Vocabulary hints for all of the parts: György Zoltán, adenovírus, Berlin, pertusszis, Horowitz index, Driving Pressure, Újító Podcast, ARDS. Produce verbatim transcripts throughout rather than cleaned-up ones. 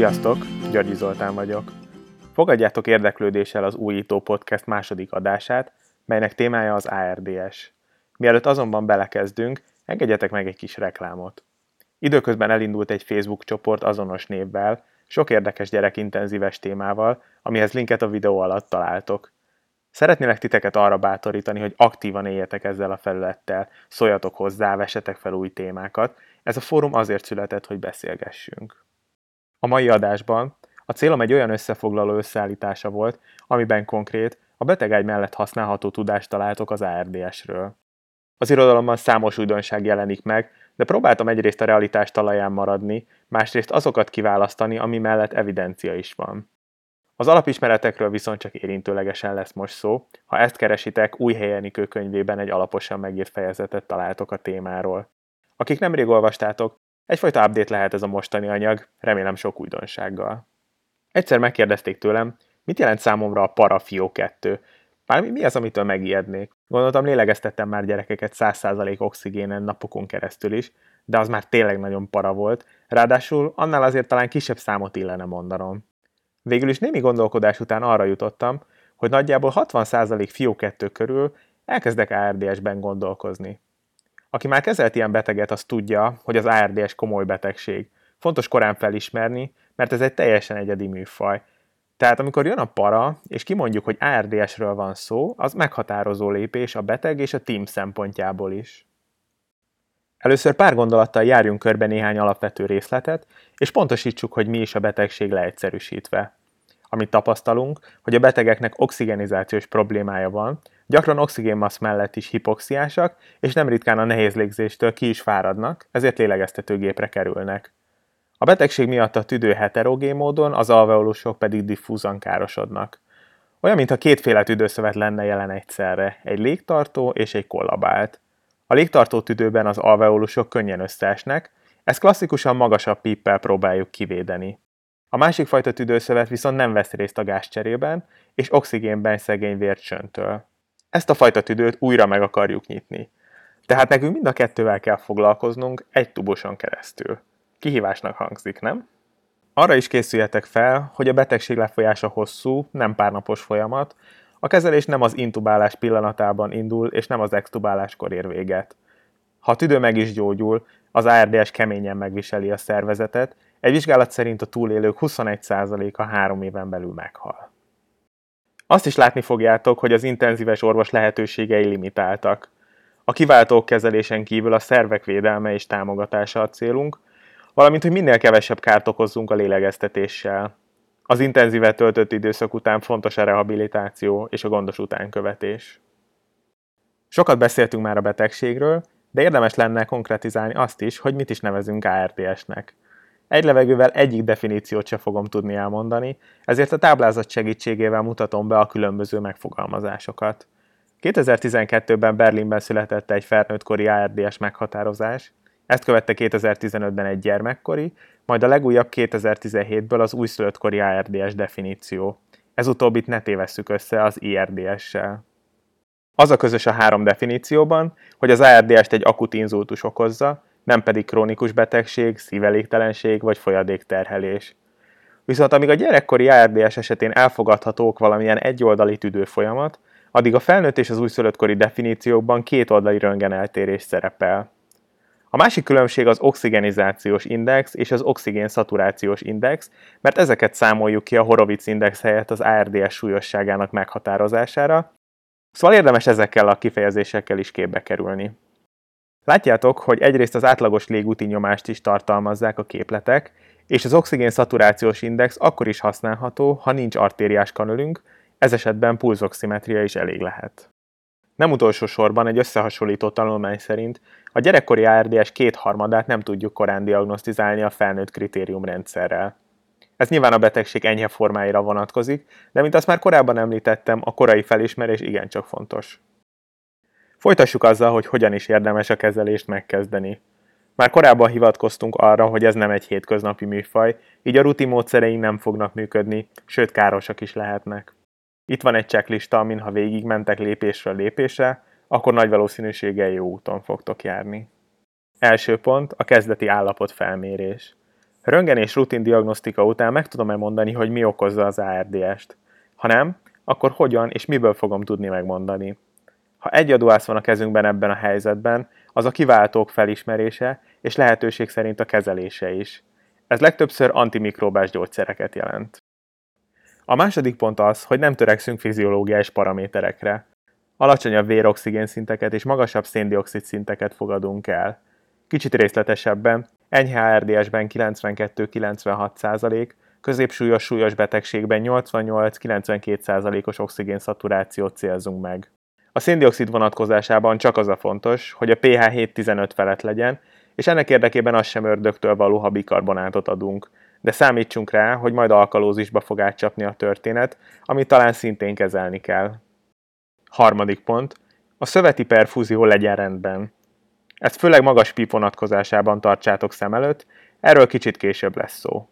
Sziasztok, György Zoltán vagyok. Fogadjátok érdeklődéssel az Újító Podcast második adását, melynek témája az á er dé es. Mielőtt azonban belekezdünk, engedjetek meg egy kis reklámot. Időközben elindult egy Facebook csoport azonos névvel, sok érdekes gyerekintenzíves témával, amihez linket a videó alatt találtok. Szeretnélek titeket arra bátorítani, hogy aktívan éljetek ezzel a felülettel, szóljatok hozzá, vessetek fel új témákat. Ez a fórum azért született, hogy beszélgessünk. A mai adásban a célom egy olyan összefoglaló összeállítása volt, amiben konkrét, a betegágy mellett használható tudást találtok az á er dé esről. Az irodalomban számos újdonság jelenik meg, de próbáltam egyrészt a realitás talaján maradni, másrészt azokat kiválasztani, ami mellett evidencia is van. Az alapismeretekről viszont csak érintőlegesen lesz most szó, ha ezt keresitek, Új Helyenikő könyvében egy alaposan megírt fejezetet találtok a témáról. Akik nemrég olvastátok, egyfajta update lehet ez a mostani anyag, remélem sok újdonsággal. Egyszer megkérdezték tőlem, mit jelent számomra a para FiO kettő? Már mi az, amitől megijednék? Gondoltam, lélegeztettem már gyerekeket száz százalék oxigénen napokon keresztül is, de az már tényleg nagyon para volt, ráadásul annál azért talán kisebb számot illene mondanom. Végül is némi gondolkodás után arra jutottam, hogy nagyjából hatvan százalék FiO kettő körül elkezdek á er dé esben gondolkozni. Aki már kezelt ilyen beteget, az tudja, hogy az á er dé es komoly betegség. Fontos korán felismerni, mert ez egy teljesen egyedi műfaj. Tehát amikor jön a para, és kimondjuk, hogy á er dé esről van szó, az meghatározó lépés a beteg és a team szempontjából is. Először pár gondolattal járjunk körbe néhány alapvető részletet, és pontosítsuk, hogy mi is a betegség leegyszerűsítve. Amit tapasztalunk, hogy a betegeknek oxigenizációs problémája van, gyakran oxigénmassz mellett is hipoxiásak, és nem ritkán a nehéz légzéstől ki is fáradnak, ezért lélegeztetőgépre kerülnek. A betegség miatt a tüdő heterogén módon, az alveolusok pedig diffúzan károsodnak. Olyan, mintha kétféle tüdőszövet lenne jelen egyszerre, egy légtartó és egy kollabált. A légtartó tüdőben az alveolusok könnyen összeesnek, ezt klasszikusan magasabb píppel próbáljuk kivédeni. A másik fajta tüdőszövet viszont nem vesz részt a gázcserében, és oxigénben szegény vért csöntöl. Ezt a fajta tüdőt újra meg akarjuk nyitni. Tehát nekünk mind a kettővel kell foglalkoznunk egy tubuson keresztül. Kihívásnak hangzik, nem? Arra is készüljetek fel, hogy a betegség lefolyása hosszú, nem párnapos folyamat, a kezelés nem az intubálás pillanatában indul, és nem az extubáláskor ér véget. Ha a tüdő meg is gyógyul, az á er dé es keményen megviseli a szervezetet, egy vizsgálat szerint a túlélők huszonegy százaléka három éven belül meghal. Azt is látni fogjátok, hogy az intenzíves orvos lehetőségei limitáltak. A kiváltók kezelésen kívül a szervek védelme és támogatása a célunk, valamint, hogy minél kevesebb kárt okozzunk a lélegeztetéssel. Az intenzívet töltött időszak után fontos a rehabilitáció és a gondos utánkövetés. Sokat beszéltünk már a betegségről, de érdemes lenne konkretizálni azt is, hogy mit is nevezünk á er dé esnek. Egy levegővel egyik definíciót se fogom tudni elmondani, ezért a táblázat segítségével mutatom be a különböző megfogalmazásokat. kétezer-tizenkettőben Berlinben született egy felnőttkori á er dé es meghatározás, ezt követte kétezer-tizenötben egy gyermekkori, majd a legújabb kétezer-tizenhétből az újszülöttkori á er dé es definíció. Ez utóbbit ne tévesszük össze az i er dé essel. Az a közös a három definícióban, hogy az á er dé est egy akut inzultus okozza, nem pedig krónikus betegség, szívelégtelenség vagy folyadékterhelés. Viszont amíg a gyerekkori á er dé es esetén elfogadhatók valamilyen egyoldali tüdőfolyamat, addig a felnőtt és az újszülöttkori definíciókban kétoldali röntgeneltérés szerepel. A másik különbség az oxigenizációs index és az oxigén-szaturációs index, mert ezeket számoljuk ki a Horowitz index helyett az á er dé es súlyosságának meghatározására, szóval érdemes ezekkel a kifejezésekkel is képbe kerülni. Látjátok, hogy egyrészt az átlagos légúti nyomást is tartalmazzák a képletek, és az oxigén-szaturációs index akkor is használható, ha nincs artériás kanölünk, ez esetben pulzoximetria is elég lehet. Nem utolsó sorban egy összehasonlító tanulmány szerint a gyerekkori á er dé es kétharmadát nem tudjuk korán diagnosztizálni a felnőtt kritériumrendszerrel. Ez nyilván a betegség enyhe formáira vonatkozik, de mint azt már korábban említettem, a korai felismerés igencsak fontos. Folytassuk azzal, hogy hogyan is érdemes a kezelést megkezdeni. Már korábban hivatkoztunk arra, hogy ez nem egy hétköznapi műfaj, így a rutin módszereink nem fognak működni, sőt károsak is lehetnek. Itt van egy checklista, amin ha végigmentek lépésről lépésre, akkor nagy valószínűséggel jó úton fogtok járni. Első pont, a kezdeti állapot felmérés. Röntgen és rutin diagnosztika után meg tudom-e mondani, hogy mi okozza az á er dé est? Ha nem, akkor hogyan és miből fogom tudni megmondani? Ha egy aduász van a kezünkben ebben a helyzetben, az a kiváltók felismerése és lehetőség szerint a kezelése is. Ez legtöbbször antimikrobás gyógyszereket jelent. A második pont az, hogy nem törekszünk fiziológiás paraméterekre. Alacsonyabb véroxigén szinteket és magasabb széndioxid szinteket fogadunk el. Kicsit részletesebben, enyhe á er dé esben kilencvenkettő-kilencvenhat százalék, középsúlyos súlyos betegségben nyolcvannyolc-kilencvenkét százalékos oxigén szaturációt célzunk meg. A széndioxid vonatkozásában csak az a fontos, hogy a pé há hét tizenöt felett legyen, és ennek érdekében az sem ördögtől való, ha bikarbonátot adunk. De számítsunk rá, hogy majd alkalózisba fog átcsapni a történet, amit talán szintén kezelni kell. Harmadik pont. A szöveti perfúzió legyen rendben. Ezt főleg magas pé í pé vonatkozásában tartsátok szem előtt, erről kicsit később lesz szó.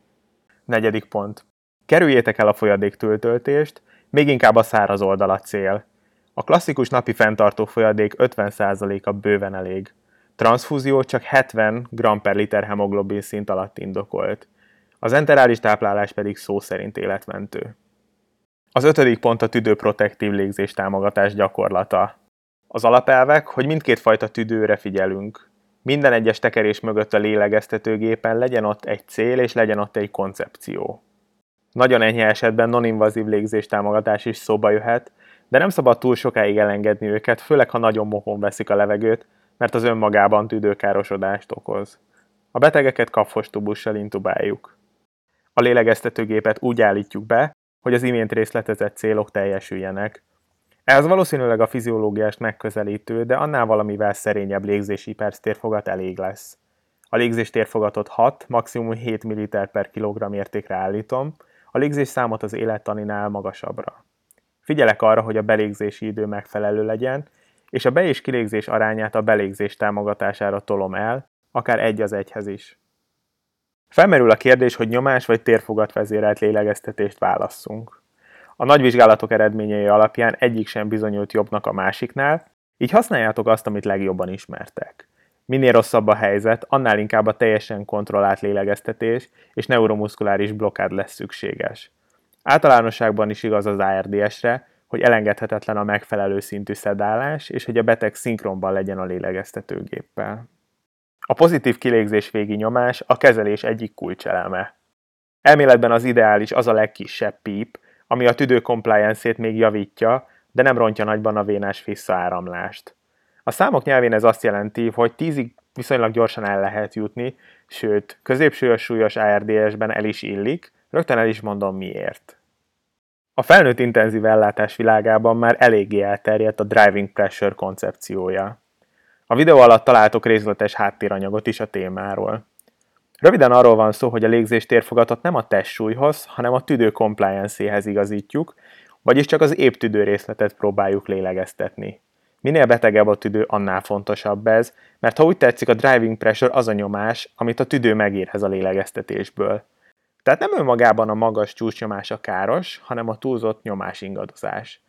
Negyedik pont. Kerüljétek el a folyadéktültöltést, még inkább a száraz oldal a cél. A klasszikus napi fenntartó folyadék ötven százaléka bőven elég. Transzfúzió csak hetven gramm per liter hemoglobin szint alatt indokolt. Az enterális táplálás pedig szó szerint életmentő. Az ötödik pont a tüdőprotektív légzés támogatás gyakorlata. Az alapelvek, hogy mindkét fajta tüdőre figyelünk. Minden egyes tekerés mögött a lélegeztetőgépen legyen ott egy cél és legyen ott egy koncepció. Nagyon enyhe esetben noninvazív légzés támogatás is szóba jöhet, de nem szabad túl sokáig elengedni őket, főleg ha nagyon mohón veszik a levegőt, mert az önmagában tüdőkárosodást okoz. A betegeket kapfostubussal intubáljuk. A lélegeztetőgépet úgy állítjuk be, hogy az imént részletezett célok teljesüljenek. Ez valószínűleg a fiziológiást megközelítő, de annál valamivel szerényebb légzési perctérfogat elég lesz. A légzéstérfogatot hat, maximum hét milliliter per kilogramm értékre állítom, a légzés számot az élettaninál magasabbra. Figyelek arra, hogy a belégzési idő megfelelő legyen, és a be- és kilégzés arányát a belégzés támogatására tolom el, akár egy az egyhez is. Felmerül a kérdés, hogy nyomás vagy térfogatvezérelt lélegeztetést válasszunk. A nagyvizsgálatok eredményei alapján egyik sem bizonyult jobbnak a másiknál, így használjátok azt, amit legjobban ismertek. Minél rosszabb a helyzet, annál inkább a teljesen kontrollált lélegeztetés és neuromuszkuláris blokkád lesz szükséges. Általánosságban is igaz az á er dé esre, hogy elengedhetetlen a megfelelő szintű szedálás, és hogy a beteg szinkronban legyen a lélegeztetőgéppel. A pozitív kilégzés végi nyomás a kezelés egyik kulcseleme. Elméletben az ideális az a legkisebb pé í pé, ami a tüdő compliance-ét még javítja, de nem rontja nagyban a vénás visszaáramlást. A számok nyelvén ez azt jelenti, hogy tízig viszonylag gyorsan el lehet jutni, sőt, középsúlyos súlyos á er dé esben el is illik, rögtön el is mondom miért. A felnőtt intenzív ellátás világában már eléggé elterjedt a driving pressure koncepciója. A videó alatt találtok részletes háttéranyagot is a témáról. Röviden arról van szó, hogy a légzéstérfogatot nem a testsúlyhoz, hanem a tüdő compliance-éhez igazítjuk, vagyis csak az épp tüdő részletet próbáljuk lélegeztetni. Minél betegebb a tüdő, annál fontosabb ez, mert ha úgy tetszik, a driving pressure az a nyomás, amit a tüdő megérhez a lélegeztetésből. Tehát nem önmagában a magas csúcsnyomás a káros, hanem a túlzott nyomásingadozás.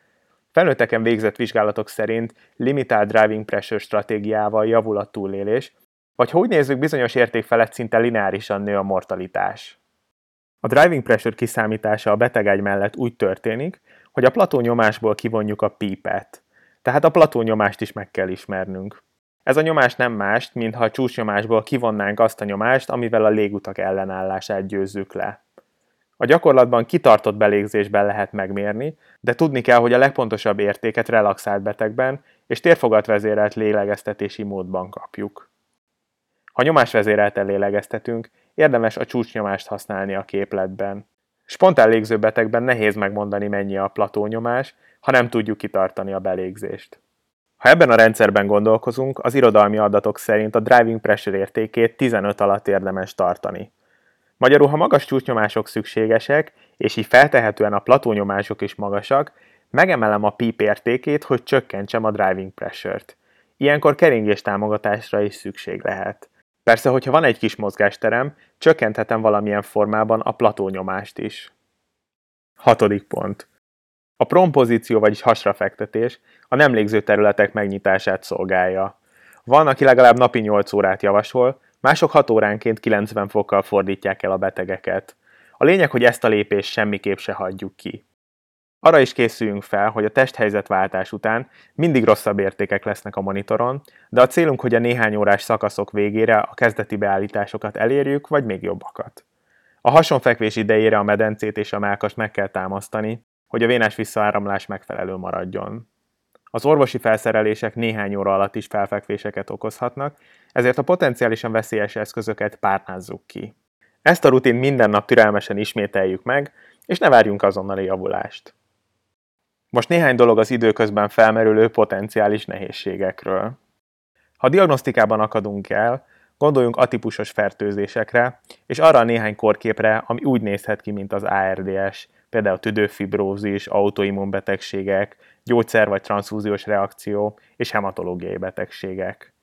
Felnőtteken végzett vizsgálatok szerint limitált driving pressure stratégiával javul a túlélés, vagy ha úgy nézzük, bizonyos érték felett szinte lineárisan nő a mortalitás. A driving pressure kiszámítása a betegágy mellett úgy történik, hogy a platónyomásból kivonjuk a pé í pét, tehát a platónyomást is meg kell ismernünk. Ez a nyomás nem más, mintha a csúcsnyomásból kivonnánk azt a nyomást, amivel a légutak ellenállását győzzük le. A gyakorlatban kitartott belégzésben lehet megmérni, de tudni kell, hogy a legpontosabb értéket relaxált betegben és térfogatvezérelt lélegeztetési módban kapjuk. Ha nyomásvezérelten lélegeztetünk, érdemes a csúcsnyomást használni a képletben. Spontán légző betegben nehéz megmondani, mennyi a platónyomás, ha nem tudjuk kitartani a belégzést. Ha ebben a rendszerben gondolkozunk, az irodalmi adatok szerint a driving pressure értékét tizenöt alatt érdemes tartani. Magyarul, ha magas csúcsnyomások szükségesek, és így feltehetően a platónyomások is magasak, megemelem a pé í pé értékét, hogy csökkentsem a driving pressure-t. Ilyenkor keringés támogatásra is szükség lehet. Persze, hogyha van egy kis mozgásterem, csökkenthetem valamilyen formában a platónyomást is. Hatodik pont. A prompozíció, vagyis hasrafektetés a nem légző területek megnyitását szolgálja. Van, aki legalább napi nyolc órát javasol, Mások hat óránként kilencven fokkal fordítják el a betegeket. A lényeg, hogy ezt a lépést semmiképp se hagyjuk ki. Arra is készüljünk fel, hogy a testhelyzetváltás után mindig rosszabb értékek lesznek a monitoron, de a célunk, hogy a néhány órás szakaszok végére a kezdeti beállításokat elérjük, vagy még jobbakat. A hasonfekvés idejére a medencét és a mellkast meg kell támasztani, hogy a vénás visszaáramlás megfelelő maradjon. Az orvosi felszerelések néhány óra alatt is felfekvéseket okozhatnak, ezért a potenciálisan veszélyes eszközöket párnázzuk ki. Ezt a rutint minden nap türelmesen ismételjük meg, és ne várjunk azonnali javulást. Most néhány dolog az időközben felmerülő potenciális nehézségekről. Ha diagnosztikában akadunk el, gondoljunk atípusos fertőzésekre, és arra a néhány kórképre, ami úgy nézhet ki, mint az á er dé es, például tüdőfibrózis, autoimmunbetegségek, gyógyszer- vagy transzfúziós reakció és hematológiai betegségek.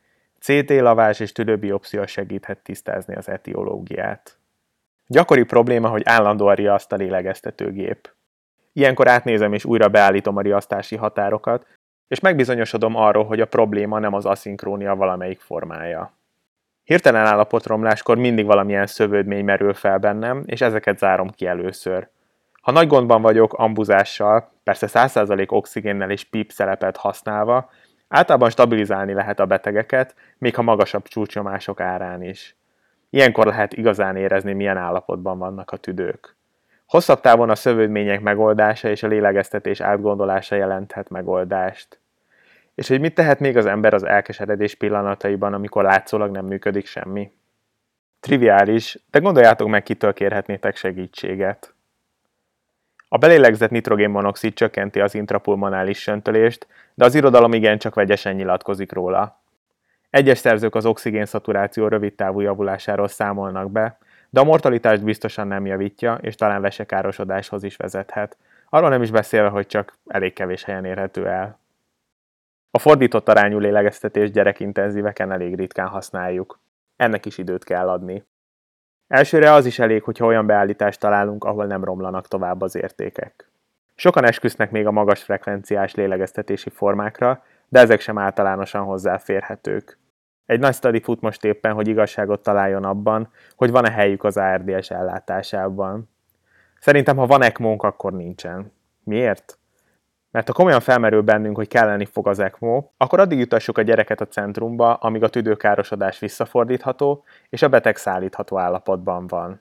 cé té-lavás és tüdőbiopszia segíthet tisztázni az etiológiát. Gyakori probléma, hogy állandóan riaszt a lélegeztetőgép. Ilyenkor átnézem és újra beállítom a riasztási határokat, és megbizonyosodom arról, hogy a probléma nem az aszinkrónia valamelyik formája. Hirtelen állapotromláskor mindig valamilyen szövődmény merül fel bennem, és ezeket zárom ki először. Ha nagy gondban vagyok, ambuzással, persze száz százalék oxigénnel és pip szelepet használva, általában stabilizálni lehet a betegeket, még ha magasabb csúcsnyomások árán is. Ilyenkor lehet igazán érezni, milyen állapotban vannak a tüdők. Hosszabb távon a szövődmények megoldása és a lélegeztetés átgondolása jelenthet megoldást. És hogy mit tehet még az ember az elkeseredés pillanataiban, amikor látszólag nem működik semmi? Triviális, de gondoljátok meg, kitől kérhetnétek segítséget. A belélegzett nitrogénmonoxid csökkenti az intrapulmonális söntölést, de az irodalom igencsak vegyesen nyilatkozik róla. Egyes szerzők az oxigénszaturáció rövidtávú javulásáról számolnak be, de a mortalitást biztosan nem javítja, és talán vesekárosodáshoz is vezethet, arról nem is beszélve, hogy csak elég kevés helyen érhető el. A fordított arányú lélegeztetést gyerekintenzíveken elég ritkán használjuk. Ennek is időt kell adni. Elsőre az is elég, hogyha olyan beállítást találunk, ahol nem romlanak tovább az értékek. Sokan esküsznek még a magas frekvenciás lélegeztetési formákra, de ezek sem általánosan hozzáférhetők. Egy nagy study fut most éppen, hogy igazságot találjon abban, hogy van-e helyük az á er dé es ellátásában. Szerintem, ha van e cé mó-nk, akkor nincsen. Miért? Mert ha komolyan felmerül bennünk, hogy kelleni fog az e cé mó, akkor addig jutassuk a gyereket a centrumba, amíg a tüdőkárosodás visszafordítható, és a beteg szállítható állapotban van.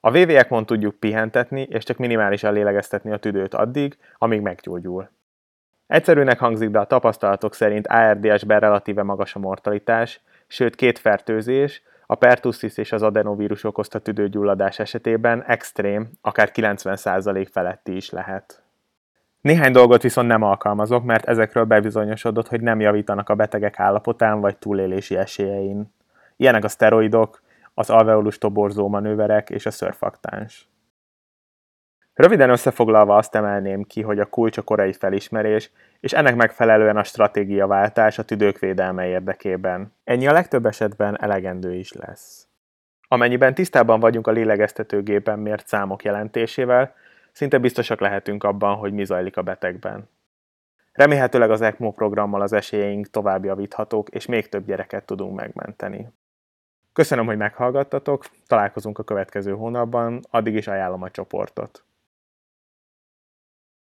A vé vé e cé mó-n tudjuk pihentetni, és csak minimálisan lélegeztetni a tüdőt addig, amíg meggyógyul. Egyszerűnek hangzik, de a tapasztalatok szerint á er dé esben relatíve magas a mortalitás, sőt két fertőzés, a pertusszis és az adenovírus okozta tüdőgyulladás esetében extrém, akár kilencven százalék feletti is lehet. Néhány dolgot viszont nem alkalmazok, mert ezekről bebizonyosodott, hogy nem javítanak a betegek állapotán vagy túlélési esélyein. Ilyenek a szteroidok, az alveolus toborzó manőverek és a szörfaktáns. Röviden összefoglalva azt emelném ki, hogy a kulcs a korai felismerés, és ennek megfelelően a stratégiaváltás a tüdők védelme érdekében. Ennyi a legtöbb esetben elegendő is lesz. Amennyiben tisztában vagyunk a lélegeztetőgépen mért számok jelentésével, szinte biztosak lehetünk abban, hogy mi zajlik a betegben. Remélhetőleg az e cé mó programmal az esélyeink tovább javíthatók, és még több gyereket tudunk megmenteni. Köszönöm, hogy meghallgattatok, találkozunk a következő hónapban, addig is ajánlom a csoportot.